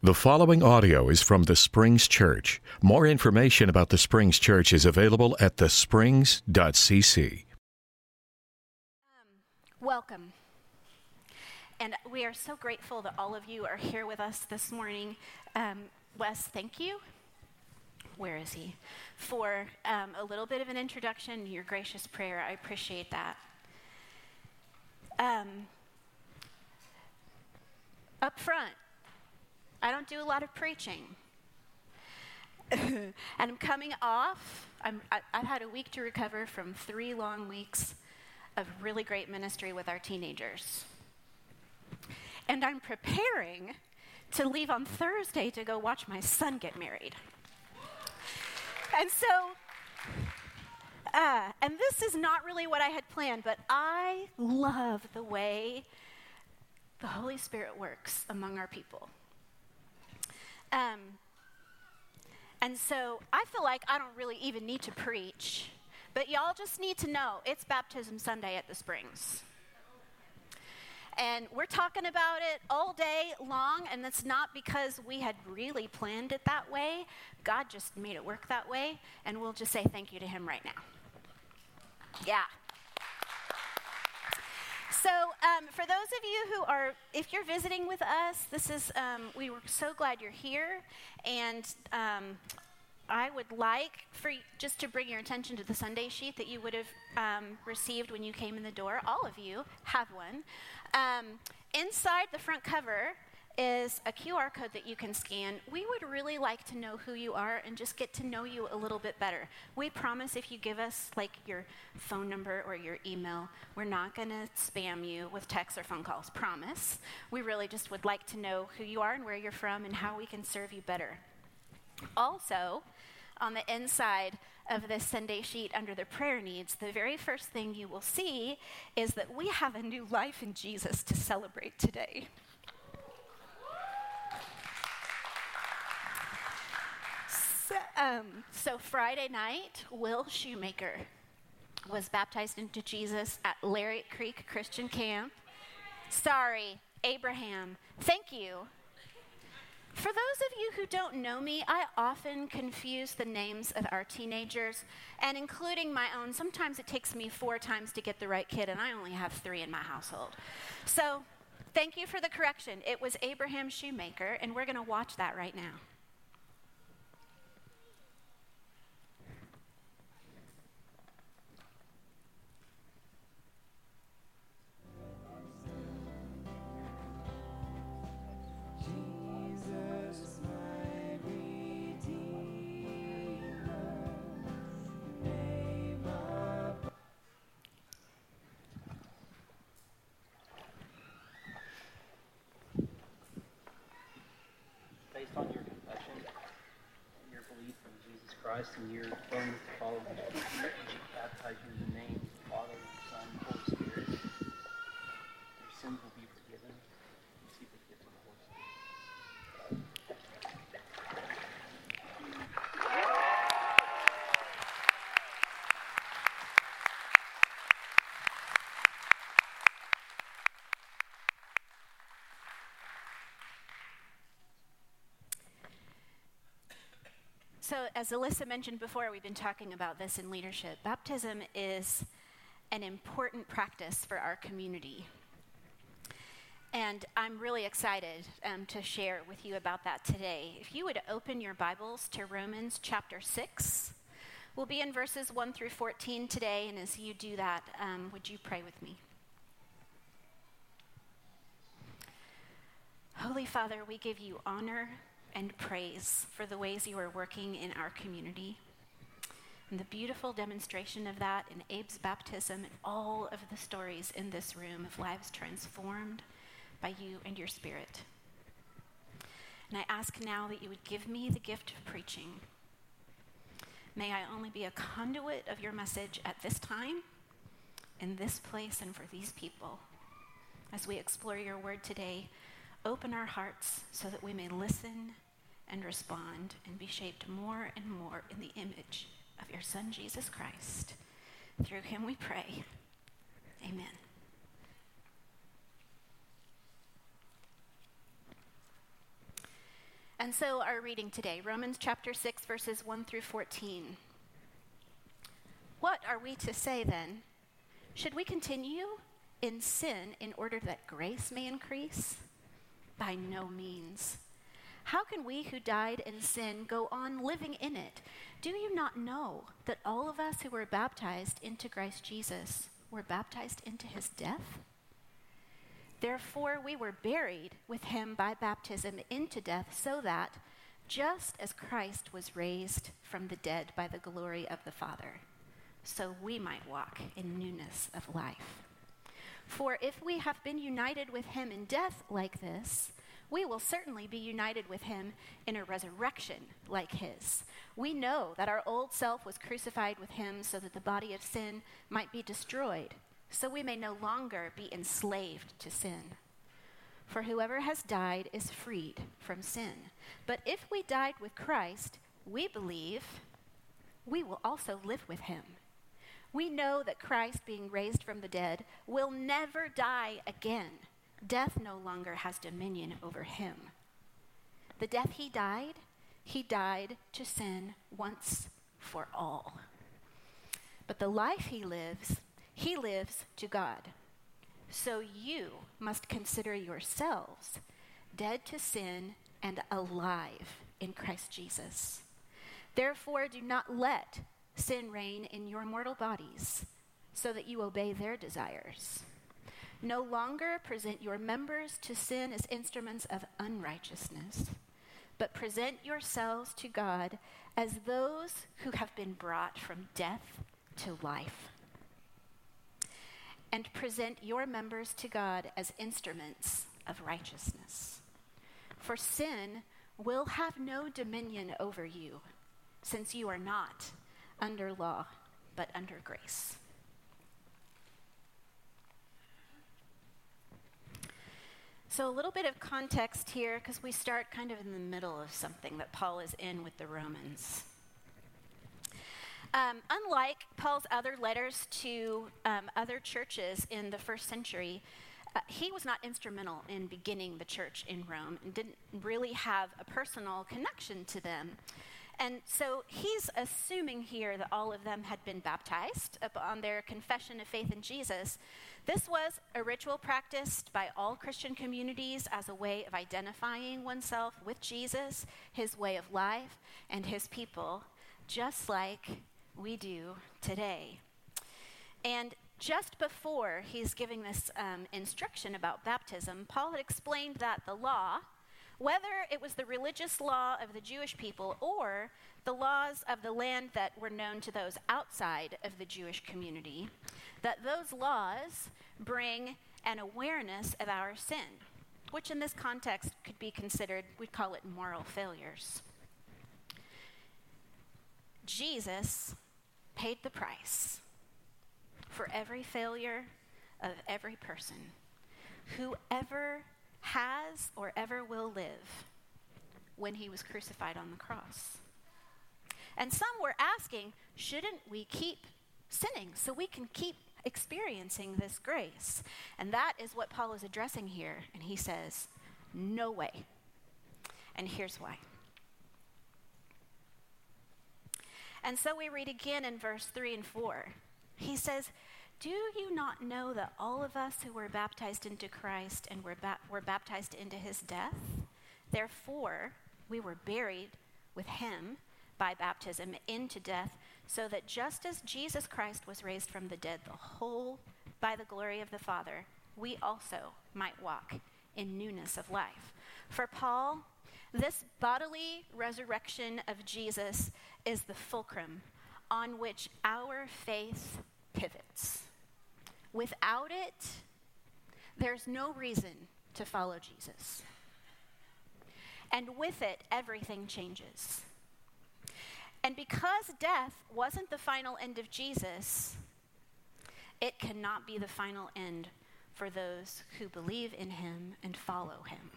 The following audio is from The Springs Church. More information about The Springs Church is available at thesprings.cc. Welcome. And we are so grateful that all of you are here with us this morning. Wes, thank you. Where is he? For a little bit of an introduction, your gracious prayer. I appreciate that. Up front, I don't do a lot of preaching. And I'm coming off. I've had a week to recover from 3 long weeks of really great ministry with our teenagers. And I'm preparing to leave on Thursday to go watch my son get married. And so, and this is not really what I had planned, but I love the way the Holy Spirit works among our people. And so I feel like I don't really even need to preach, but y'all just need to know it's Baptism Sunday at the Springs. And we're talking about it all day long, and that's not because we had really planned it that way. God just made it work that way, and we'll just say thank you to him right now. Yeah. So for those of you who are, if you're visiting with us, this is, we were so glad you're here. And I would like for just to bring your attention to the Sunday sheet that you would have received when you came in the door. All of you have one. Inside the front cover is a QR code that you can scan. We would really like to know who you are and just get to know you a little bit better. We promise if you give us like your phone number or your email, we're not gonna spam you with texts or phone calls, promise. We really just would like to know who you are and where you're from and how we can serve you better. Also, on the inside of this Sunday sheet under the prayer needs, the very first thing you will see is that we have a new life in Jesus to celebrate today. So Friday night, Will Shoemaker was baptized into Jesus at Lariat Creek Christian Camp. Sorry, Abraham. Thank you. For those of you who don't know me, I often confuse the names of our teenagers, and including my own. Sometimes it takes me 4 times to get the right kid, and I only have 3 in my household. So thank you for the correction. It was Abraham Shoemaker, and we're going to watch that right now. On your confession and your belief in Jesus Christ and your willingness to follow him, we baptize you in the name of the Father, the Son, and the Holy Spirit. Your sins will be forgiven. Receive the gift of the Holy Spirit. So as Alyssa mentioned before, we've been talking about this in leadership. Baptism is an important practice for our community. And I'm really excited to share with you about that today. If you would open your Bibles to Romans chapter 6, we'll be in verses 1 through 14 today. And as you do that, would you pray with me? Holy Father, we give you honor and praise for the ways you are working in our community and the beautiful demonstration of that in Abe's baptism and all of the stories in this room of lives transformed by you and your Spirit. And I ask now that you would give me the gift of preaching. May I only be a conduit of your message at this time, in this place, and for these people. As we explore your word today, open our hearts so that we may listen and respond and be shaped more and more in the image of your Son, Jesus Christ. Through him we pray. Amen. And so our reading today, Romans chapter 6, verses 1 through 14. What are we to say then? Should we continue in sin in order that grace may increase? By no means. How can we who died in sin go on living in it? Do you not know that all of us who were baptized into Christ Jesus were baptized into his death? Therefore, we were buried with him by baptism into death, so that, just as Christ was raised from the dead by the glory of the Father, so we might walk in newness of life. For if we have been united with him in death like this, we will certainly be united with him in a resurrection like his. We know that our old self was crucified with him so that the body of sin might be destroyed, so we may no longer be enslaved to sin. For whoever has died is freed from sin. But if we died with Christ, we believe we will also live with him. We know that Christ, being raised from the dead, will never die again. Death no longer has dominion over him. The death he died to sin once for all. But the life he lives to God. So you must consider yourselves dead to sin and alive in Christ Jesus. Therefore, do not let sin reign in your mortal bodies, so that you obey their desires. No longer present your members to sin as instruments of unrighteousness, but present yourselves to God as those who have been brought from death to life. And present your members to God as instruments of righteousness. For sin will have no dominion over you, since you are not under law, but under grace. So a little bit of context here, because we start kind of in the middle of something that Paul is in with the Romans. Unlike Paul's other letters to other churches in the first century, he was not instrumental in beginning the church in Rome and didn't really have a personal connection to them. And so he's assuming here that all of them had been baptized upon their confession of faith in Jesus. This was a ritual practiced by all Christian communities as a way of identifying oneself with Jesus, his way of life, and his people, just like we do today. And just before he's giving this instruction about baptism, Paul had explained that the law, whether it was the religious law of the Jewish people or the laws of the land that were known to those outside of the Jewish community, that those laws bring an awareness of our sin, which in this context could be considered, we call it moral failures. Jesus paid the price for every failure of every person. Whoever has or ever will live when he was crucified on the cross. And some were asking, shouldn't we keep sinning so we can keep experiencing this grace? And that is what Paul is addressing here. And he says, no way. And here's why. And so we read again in verse 3 and 4. He says, do you not know that all of us who were baptized into Christ and were baptized into his death? Therefore, we were buried with him by baptism into death, so that just as Jesus Christ was raised from the dead, by the glory of the Father, we also might walk in newness of life. For Paul, this bodily resurrection of Jesus is the fulcrum on which our faith pivots. Without it, there's no reason to follow Jesus. And with it, everything changes. And because death wasn't the final end of Jesus, it cannot be the final end for those who believe in him and follow him.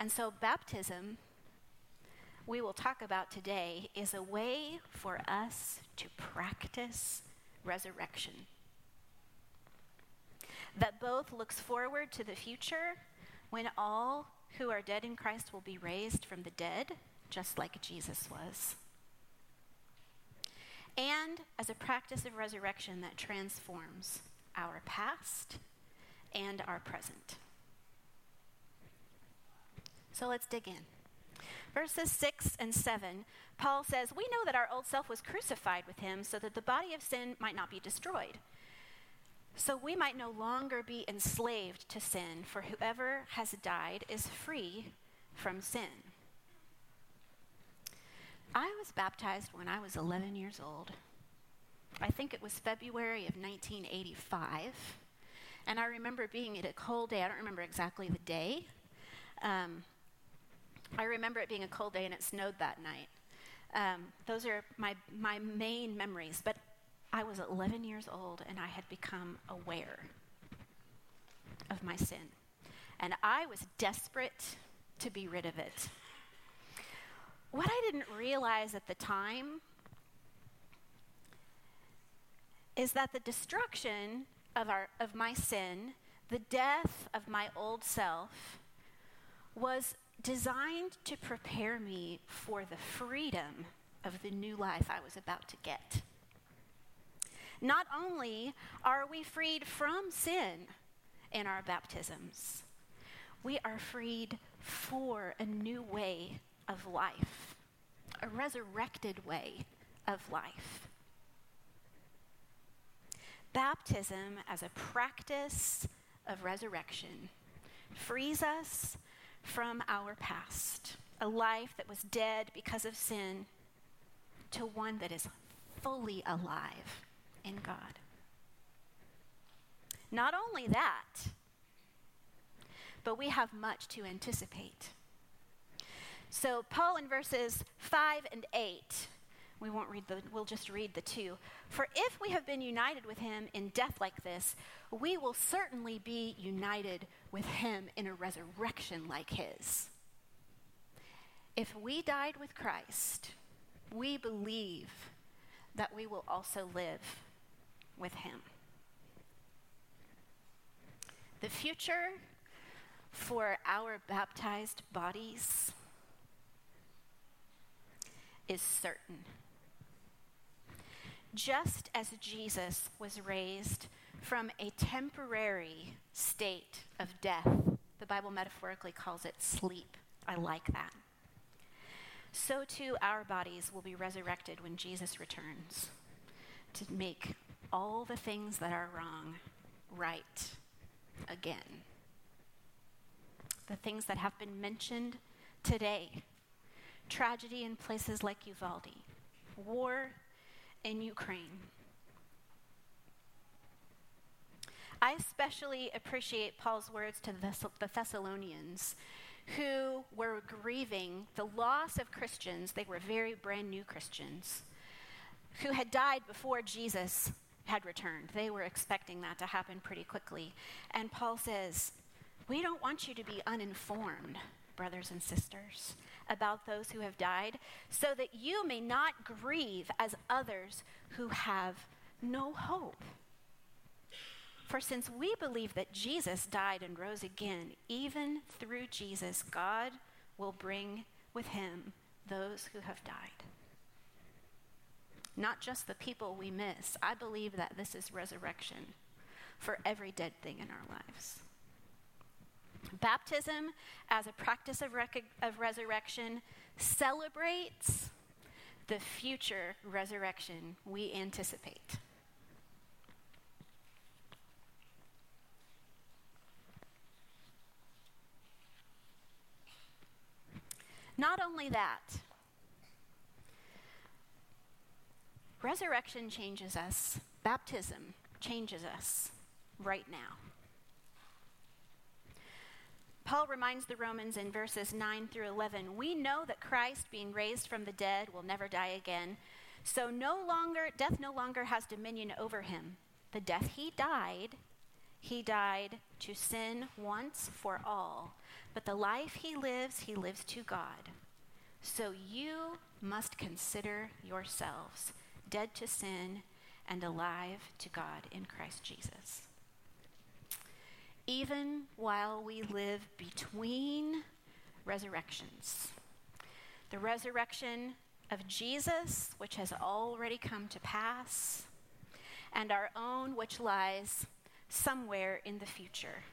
And so baptism, we will talk about today, is a way for us to practice resurrection that both looks forward to the future when all who are dead in Christ will be raised from the dead, just like Jesus was. And as a practice of resurrection that transforms our past and our present. So let's dig in. Verses 6 and 7, Paul says, "We know that our old self was crucified with him so that the body of sin might not be destroyed. So we might no longer be enslaved to sin, for whoever has died is free from sin." I was baptized when I was 11 years old. I think it was February of 1985. And I remember being at a cold day. I don't remember exactly the day. I remember it being a cold day and it snowed that night. Those are my main memories. But I was 11 years old and I had become aware of my sin. And I was desperate to be rid of it. What I didn't realize at the time is that the destruction of my sin, the death of my old self, was designed to prepare me for the freedom of the new life I was about to get. Not only are we freed from sin in our baptisms, we are freed for a new way of life, a resurrected way of life. Baptism as a practice of resurrection frees us from our past, a life that was dead because of sin, to one that is fully alive in God. Not only that, but we have much to anticipate. So Paul in verses 5 and 8, we'll just read the two. "For if we have been united with him in death like this, we will certainly be united with him in a resurrection like his." If we died with Christ, we believe that we will also live with him. The future for our baptized bodies is certain. Just as Jesus was raised from a temporary state of death, the Bible metaphorically calls it sleep. I like that. So too our bodies will be resurrected when Jesus returns to make all the things that are wrong right again. The things that have been mentioned today: tragedy in places like Uvalde, war in Ukraine. I especially appreciate Paul's words to the Thessalonians, who were grieving the loss of Christians. They were very brand new Christians who had died before Jesus had returned. They were expecting that to happen pretty quickly. And Paul says, "We don't want you to be uninformed, brothers and sisters, about those who have died, so that you may not grieve as others who have no hope. For since we believe that Jesus died and rose again, even through Jesus, God will bring with him those who have died." Not just the people we miss. I believe that this is resurrection for every dead thing in our lives. Baptism as a practice of resurrection celebrates the future resurrection we anticipate. Not only that, resurrection changes us, baptism changes us right now. Paul reminds the Romans in verses 9 through 11, "We know that Christ, being raised from the dead, will never die again. So death no longer has dominion over him. The death he died to sin once for all. But the life he lives to God. So you must consider yourselves dead to sin and alive to God in Christ Jesus." Even while we live between resurrections. The resurrection of Jesus, which has already come to pass, and our own, which lies somewhere in the future.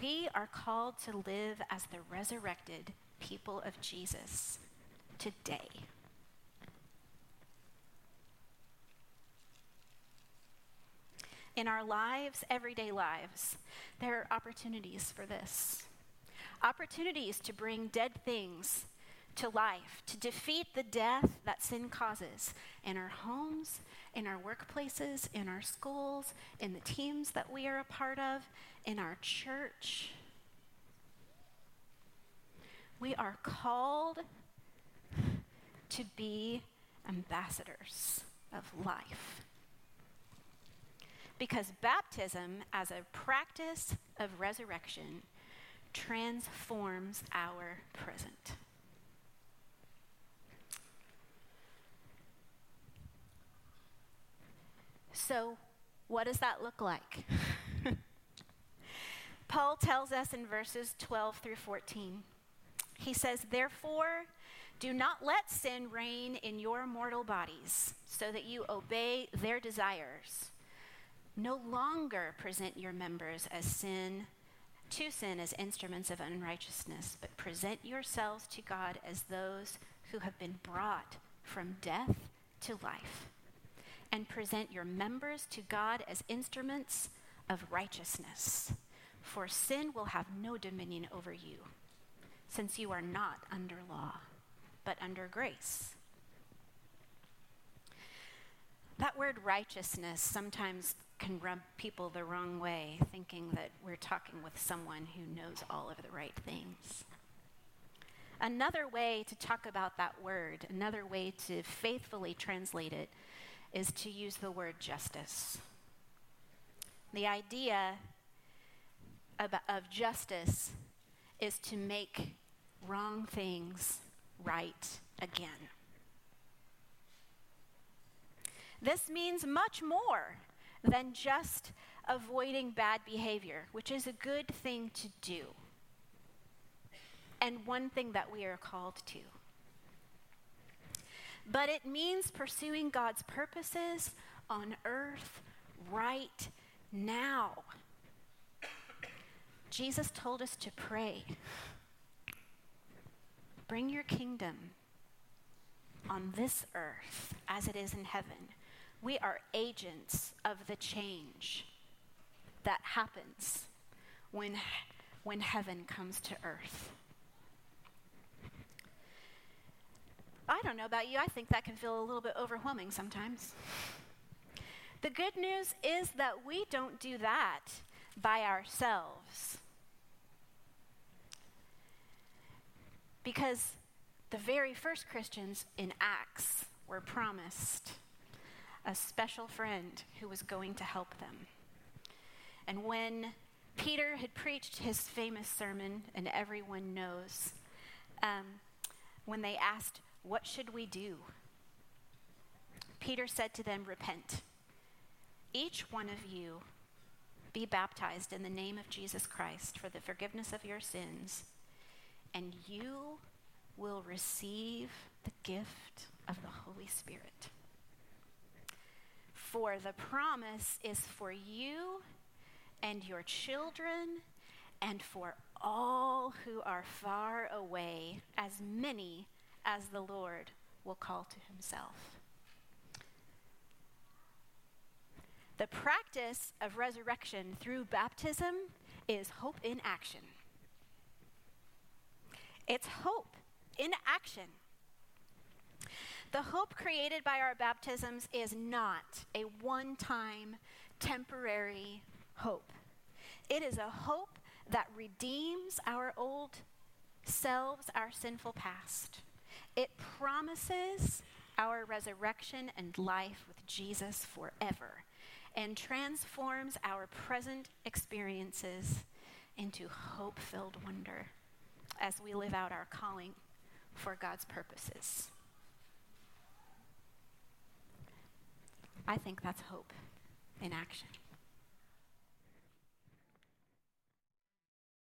We are called to live as the resurrected people of Jesus today. In our lives, everyday lives, there are opportunities for this. Opportunities to bring dead things to life, to defeat the death that sin causes in our homes, in our workplaces, in our schools, in the teams that we are a part of, in our church. We are called to be ambassadors of life. Because baptism as a practice of resurrection transforms our present. So, what does that look like? Paul tells us in verses 12 through 14. He says, "Therefore, do not let sin reign in your mortal bodies, so that you obey their desires. No longer present your members as sin as instruments of unrighteousness, but present yourselves to God as those who have been brought from death to life, and present your members to God as instruments of righteousness. For sin will have no dominion over you, since you are not under law, but under grace." That word righteousness sometimes can rub people the wrong way, thinking that we're talking with someone who knows all of the right things. Another way to talk about that word, another way to faithfully translate it, is to use the word justice. The idea of justice is to make wrong things right again. This means much more than just avoiding bad behavior, which is a good thing to do, and one thing that we are called to. But it means pursuing God's purposes on earth right now. Jesus told us to pray, "Bring your kingdom on this earth as it is in heaven." We are agents of the change that happens when heaven comes to earth. I don't know about you, I think that can feel a little bit overwhelming sometimes. The good news is that we don't do that by ourselves. Because the very first Christians in Acts were promised a special friend who was going to help them. And when Peter had preached his famous sermon, and everyone knows, when they asked, "What should we do?" Peter said to them, "Repent. Each one of you be baptized in the name of Jesus Christ for the forgiveness of your sins, and you will receive the gift of the Holy Spirit. For the promise is for you and your children and for all who are far away, as many as the Lord will call to himself." The practice of resurrection through baptism is hope in action. It's hope in action. The hope created by our baptisms is not a one-time, temporary hope. It is a hope that redeems our old selves, our sinful past. It promises our resurrection and life with Jesus forever, and transforms our present experiences into hope-filled wonder as we live out our calling for God's purposes. I think that's hope in action.